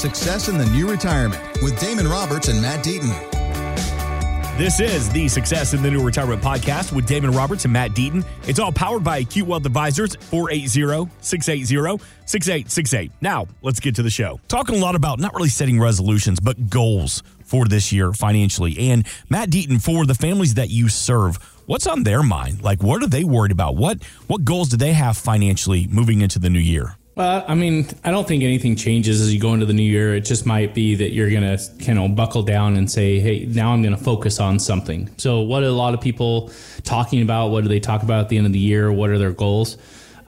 Success in the New Retirement with Damon Roberts and Matt Deaton. This is the Success in the New Retirement podcast with Damon Roberts and Matt Deaton. It's all powered by Acute Wealth Advisors, 480-680-6868. Now, let's get to the show. Talking a lot about not really setting resolutions, but goals for this year financially. And Matt Deaton, for the families that you serve, what's on their mind? Like, what are they worried about? What goals do they have financially moving into the new year? Well, I mean, I don't think anything changes as you go into the new year. It just might be that you're going to kind of buckle down and say, hey, now I'm going to focus on something. So what are a lot of people talking about? What do they talk about at the end of the year? What are their goals?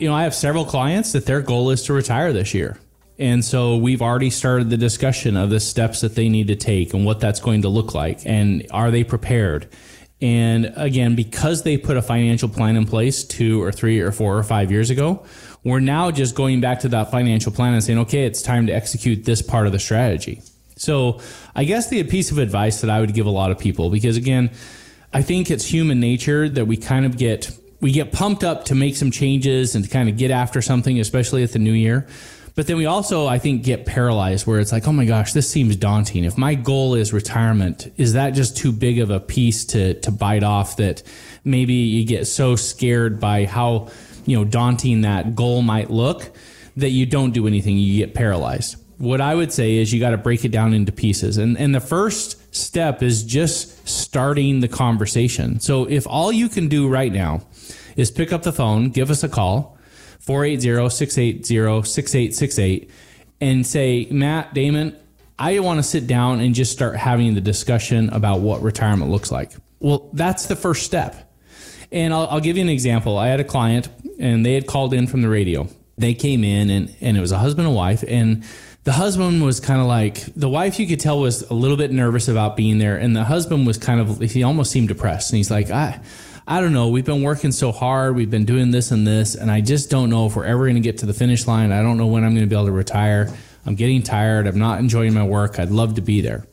You know, I have several clients that their goal is to retire this year. And so we've already started the discussion of the steps that they need to take and what that's going to look like. And are they prepared? And again, because they put a financial plan in place 2 or 3 or 4 or 5 years ago, we're now just going back to that financial plan and saying, okay, it's time to execute this part of the strategy. So I guess the piece of advice that I would give a lot of people, because again, I think it's human nature that we kind of get pumped up to make some changes and to kind of get after something, especially at the new year. But then we also, I think, get paralyzed where it's like, oh my gosh, this seems daunting. If my goal is retirement, is that just too big of a piece to bite off that maybe you get so scared by how, you know, daunting that goal might look that you don't do anything, you get paralyzed. What I would say is you got to break it down into pieces. And the first step is just starting the conversation. So if all you can do right now is pick up the phone, give us a call, 480-680-6868, and say, Matt, Damon, I want to sit down and just start having the discussion about what retirement looks like. Well, that's the first step. And I'll give you an example. I had a client and they had called in from the radio. They came in and it was a husband and wife, and the husband was kind of like, the wife you could tell was a little bit nervous about being there. And the husband was kind of, he almost seemed depressed. And he's like, I don't know. We've been working so hard. We've been doing this and this, and I just don't know if we're ever going to get to the finish line. I don't know when I'm going to be able to retire. I'm getting tired. I'm not enjoying my work. I'd love to be there.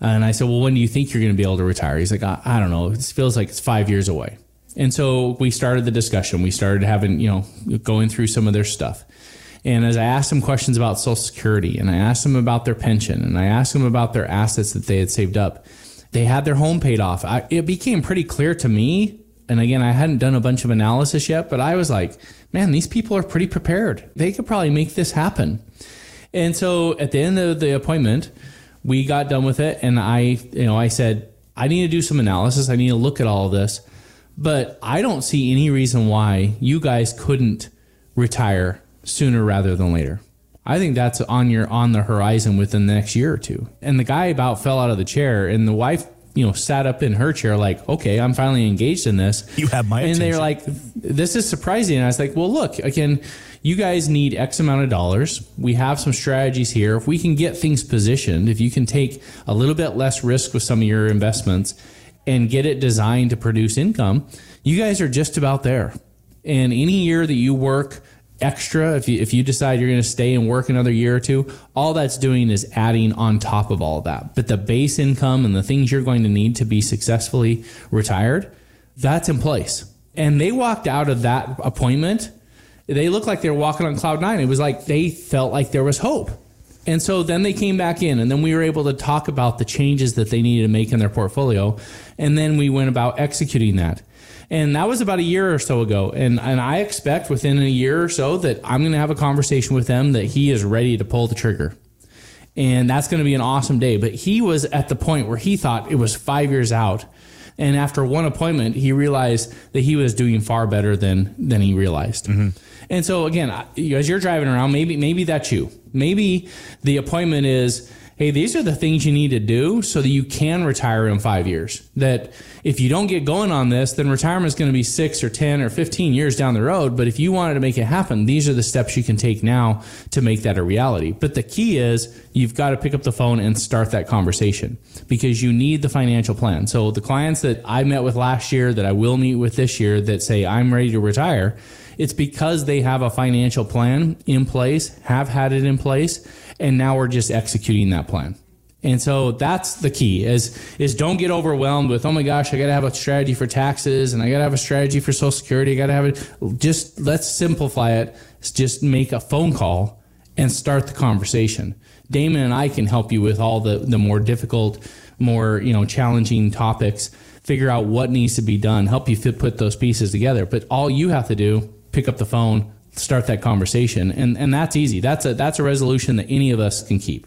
And I said, well, when do you think you're going to be able to retire? He's like, I don't know. It feels like it's 5 years away. And so we started the discussion. We started having, you know, going through some of their stuff. And as I asked them questions about Social Security, and I asked them about their pension, and I asked them about their assets that they had saved up, they had their home paid off. It became pretty clear to me. And again, I hadn't done a bunch of analysis yet, but I was like, man, these people are pretty prepared. They could probably make this happen. And so at the end of the appointment, we got done with it. And I said, I need to do some analysis. I need to look at all of this, but I don't see any reason why you guys couldn't retire sooner rather than later. I think that's on the horizon within the next year or two. And the guy about fell out of the chair, and the wife, you know, sat up in her chair like, okay, I'm finally engaged in this. You have my attention. And they're like, this is surprising. And I was like, well, look, again, you guys need X amount of dollars. We have some strategies here. If we can get things positioned, if you can take a little bit less risk with some of your investments and get it designed to produce income, you guys are just about there. And any year that you work extra, if you decide you're going to stay and work another year or two, all that's doing is adding on top of all that. But the base income and the things you're going to need to be successfully retired, that's in place. And they walked out of that appointment. They looked like they were walking on cloud nine. It was like they felt like there was hope. And so then they came back in, and then we were able to talk about the changes that they needed to make in their portfolio. And then we went about executing that. And that was about a year or so ago. And I expect within a year or so that I'm going to have a conversation with him that he is ready to pull the trigger. And that's going to be an awesome day. But he was at the point where he thought it was 5 years out. And after one appointment, he realized that he was doing far better than he realized. Mm-hmm. And so again, as you're driving around, maybe that's you. Maybe the appointment is, hey, these are the things you need to do so that you can retire in 5 years. That if you don't get going on this, then retirement is going to be 6 or 10 or 15 years down the road. But if you wanted to make it happen, these are the steps you can take now to make that a reality. But the key is you've got to pick up the phone and start that conversation, because you need the financial plan. So the clients that I met with last year, that I will meet with this year, that say, I'm ready to retire, it's because they have a financial plan in place, have had it in place, and now we're just executing that plan. And so that's the key is don't get overwhelmed with, oh my gosh, I got to have a strategy for taxes, and I got to have a strategy for Social Security. I got to have it. Just let's simplify it. Just make a phone call and start the conversation. Damon and I can help you with all the more difficult, more, challenging topics, figure out what needs to be done, help you put those pieces together. But all you have to do, pick up the phone, start that conversation. And that's easy. That's a resolution that any of us can keep.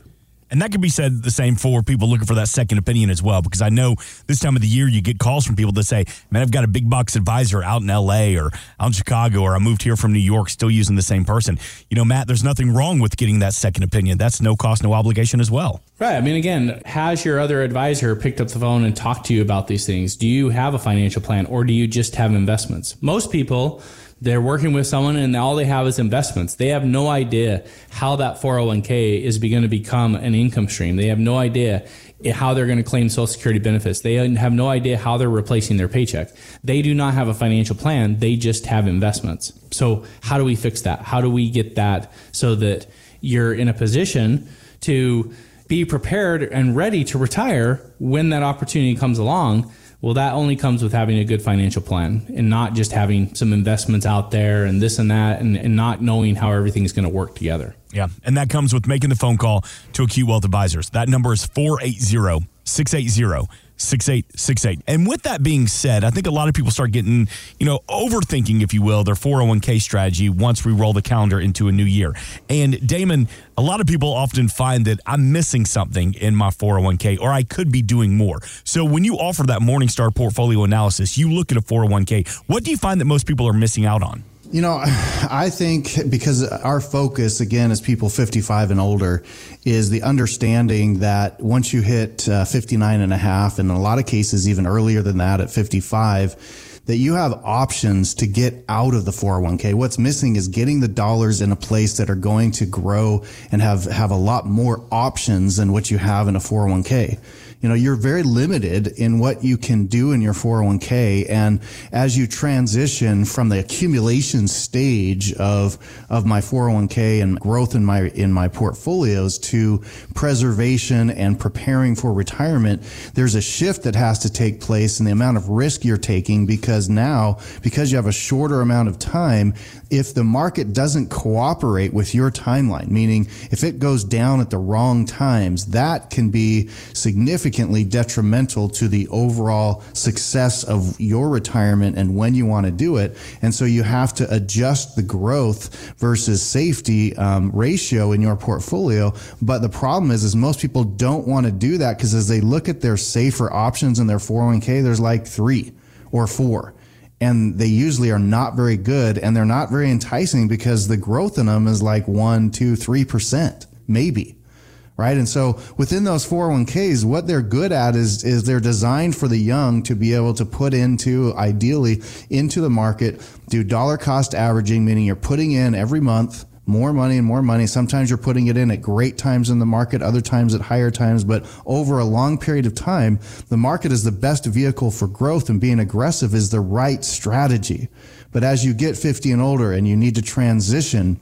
And that could be said the same for people looking for that second opinion as well, because I know this time of the year you get calls from people that say, man, I've got a big box advisor out in LA or out in Chicago, or I moved here from New York, still using the same person. Matt, there's nothing wrong with getting that second opinion. That's no cost, no obligation as well. Right. I mean, again, has your other advisor picked up the phone and talked to you about these things? Do you have a financial plan, or do you just have investments? Most people, they're working with someone and all they have is investments. They have no idea how that 401k is going to become an income stream. They have no idea how they're going to claim Social Security benefits. They have no idea how they're replacing their paycheck. They do not have a financial plan. They just have investments. So how do we fix that? How do we get that so that you're in a position to be prepared and ready to retire when that opportunity comes along? Well, that only comes with having a good financial plan and not just having some investments out there and this and that and not knowing how everything is going to work together. Yeah, and that comes with making the phone call to Acute Wealth Advisors. That number is 480-680-6868. And with that being said, I think a lot of people start getting, overthinking, if you will, their 401k strategy once we roll the calendar into a new year. And Damon, a lot of people often find that I'm missing something in my 401k, or I could be doing more. So when you offer that Morningstar portfolio analysis, you look at a 401k. What do you find that most people are missing out on? I think because our focus, again, as people 55 and older, is the understanding that once you hit 59 and a half, and in a lot of cases even earlier than that at 55, that you have options to get out of the 401k. What's missing is getting the dollars in a place that are going to grow and have a lot more options than what you have in a 401k. You're very limited in what you can do in your 401k. And as you transition from the accumulation stage of my 401k and growth in my portfolios to preservation and preparing for retirement, there's a shift that has to take place in the amount of risk you're taking, because you have a shorter amount of time. If the market doesn't cooperate with your timeline, meaning if it goes down at the wrong times, that can be significantly detrimental to the overall success of your retirement and when you want to do it. And so you have to adjust the growth versus safety ratio in your portfolio. But the problem is most people don't want to do that, because as they look at their safer options in their 401k, there's like 3 or 4. And they usually are not very good, and they're not very enticing, because the growth in them is like 1, 2, 3%, maybe. Right. And so within those 401ks, what they're good at is they're designed for the young to be able to put ideally into the market, do dollar cost averaging, meaning you're putting in every month more money and more money. Sometimes you're putting it in at great times in the market, other times at higher times. But over a long period of time, the market is the best vehicle for growth, and being aggressive is the right strategy. But as you get 50 and older and you need to transition,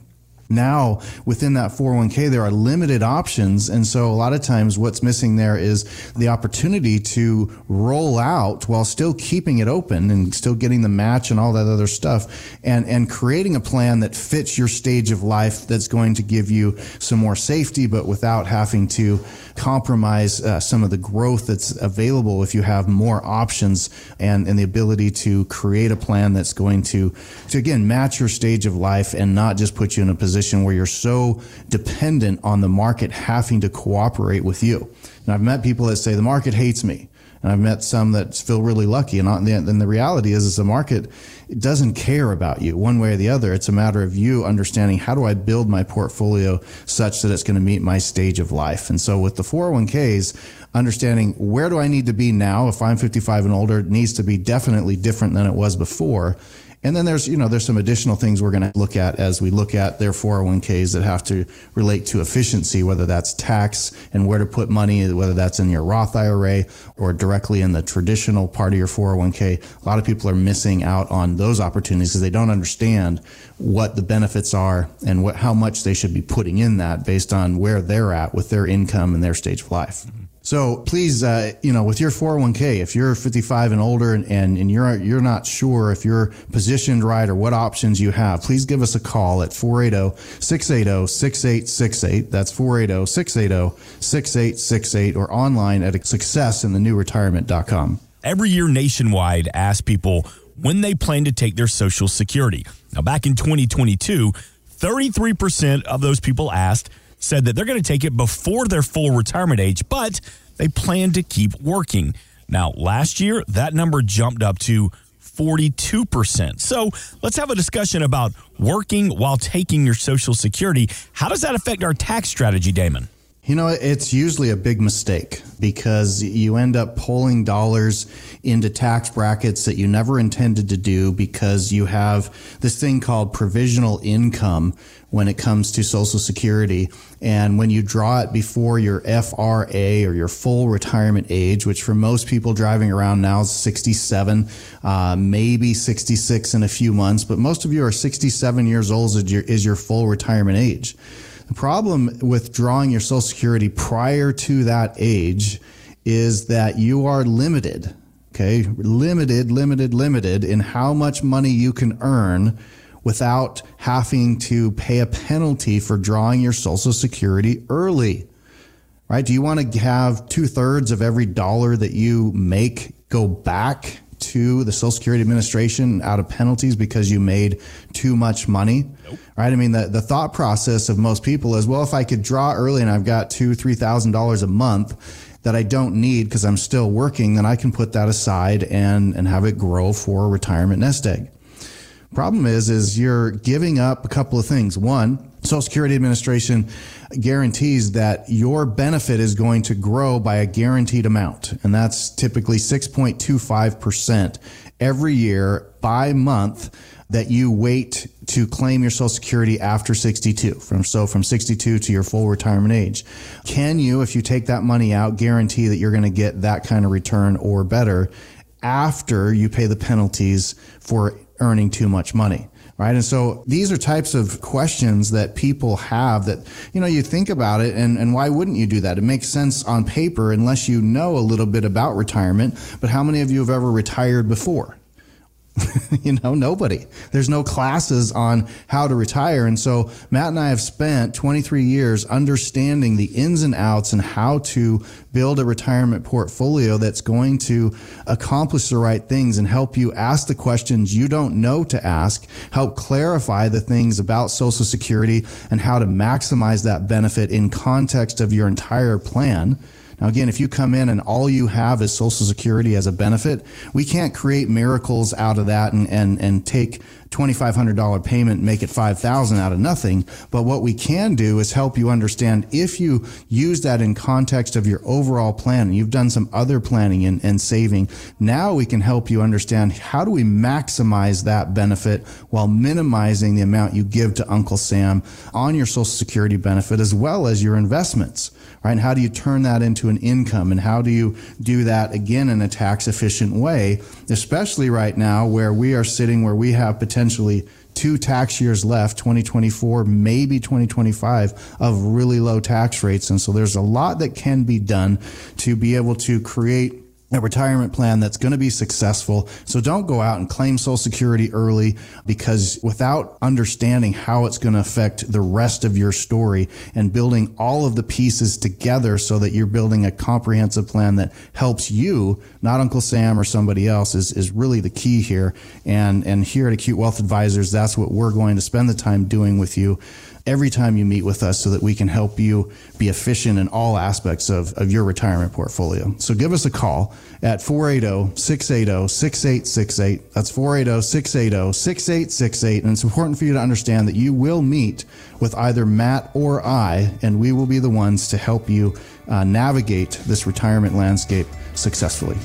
now within that 401k, there are limited options. And so a lot of times what's missing there is the opportunity to roll out while still keeping it open and still getting the match and all that other stuff, and creating a plan that fits your stage of life, that's going to give you some more safety, but without having to compromise some of the growth that's available if you have more options and the ability to create a plan that's going to again, match your stage of life and not just put you in a position where you're so dependent on the market having to cooperate with you. And I've met people that say the market hates me, and I've met some that feel really lucky. And the reality is the market, it doesn't care about you one way or the other. It's a matter of you understanding, how do I build my portfolio such that it's going to meet my stage of life? And so with the 401ks, understanding where do I need to be now if I'm 55 and older, it needs to be definitely different than it was before. And then there's some additional things we're going to look at as we look at their 401ks that have to relate to efficiency, whether that's tax and where to put money, whether that's in your Roth IRA or directly in the traditional part of your 401k. A lot of people are missing out on those opportunities because they don't understand what the benefits are and how much they should be putting in that based on where they're at with their income and their stage of life. So please, with your 401k, if you're 55 and older and you're not sure if you're positioned right or what options you have, please give us a call at 480-680-6868. That's 480-680-6868 or online at successinthenewretirement.com. Every year nationwide, ask people when they plan to take their Social Security. Now, back in 2022, 33% of those people asked said that they're going to take it before their full retirement age, but they plan to keep working. Now, last year, that number jumped up to 42%. So let's have a discussion about working while taking your Social Security. How does that affect our tax strategy, Damon? You know, it's usually a big mistake because you end up pulling dollars into tax brackets that you never intended to do because you have this thing called provisional income when it comes to Social Security. And when you draw it before your FRA or your full retirement age, which for most people driving around now is 67, maybe 66 in a few months, but most of you are 67 years old is your full retirement age. The problem with drawing your Social Security prior to that age is that you are limited, okay? Limited in how much money you can earn without having to pay a penalty for drawing your Social Security early, right? Do you want to have 2/3 of every dollar that you make go back to the Social Security Administration out of penalties because you made too much money? Nope. Right? I mean, the thought process of most people is, well, if I could draw early and I've got $2,000-$3,000 a month that I don't need because I'm still working, then I can put that aside and have it grow for a retirement nest egg. Problem is you're giving up a couple of things. One, Social Security Administration guarantees that your benefit is going to grow by a guaranteed amount, and that's typically 6.25% every year by month that you wait to claim your Social Security after 62, from 62 to your full retirement age. Can you, if you take that money out, guarantee that you're going to get that kind of return or better after you pay the penalties for earning too much money? Right. And so these are types of questions that people have that, you know, you think about it and why wouldn't you do that? It makes sense on paper unless you know a little bit about retirement. But how many of you have ever retired before? Nobody. There's no classes on how to retire. And so Matt and I have spent 23 years understanding the ins and outs and how to build a retirement portfolio that's going to accomplish the right things and help you ask the questions you don't know to ask, help clarify the things about Social Security and how to maximize that benefit in context of your entire plan. Now, again, if you come in and all you have is Social Security as a benefit, we can't create miracles out of that and take $2,500 payment and make it $5,000 out of nothing. But what we can do is help you understand if you use that in context of your overall plan and you've done some other planning and saving, now we can help you understand how do we maximize that benefit while minimizing the amount you give to Uncle Sam on your Social Security benefit as well as your investments, right? And how do you turn that into an income and how do you do that again in a tax efficient way, especially right now where we are sitting where we have potentially 2 tax years left, 2024, maybe 2025, of really low tax rates. And so there's a lot that can be done to be able to create a retirement plan that's going to be successful. So don't go out and claim Social Security early because without understanding how it's going to affect the rest of your story and building all of the pieces together so that you're building a comprehensive plan that helps you, not Uncle Sam or somebody else, is really the key here. And here at Acute Wealth Advisors, that's what we're going to spend the time doing with you every time you meet with us so that we can help you be efficient in all aspects of your retirement portfolio. So give us a call at 480-680-6868. That's 480-680-6868. And it's important for you to understand that you will meet with either Matt or I, and we will be the ones to help you navigate this retirement landscape successfully.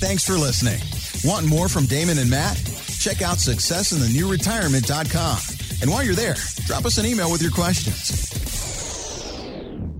Thanks for listening. Want more from Damon and Matt? Check out successinthenewretirement.com. And while you're there, drop us an email with your questions.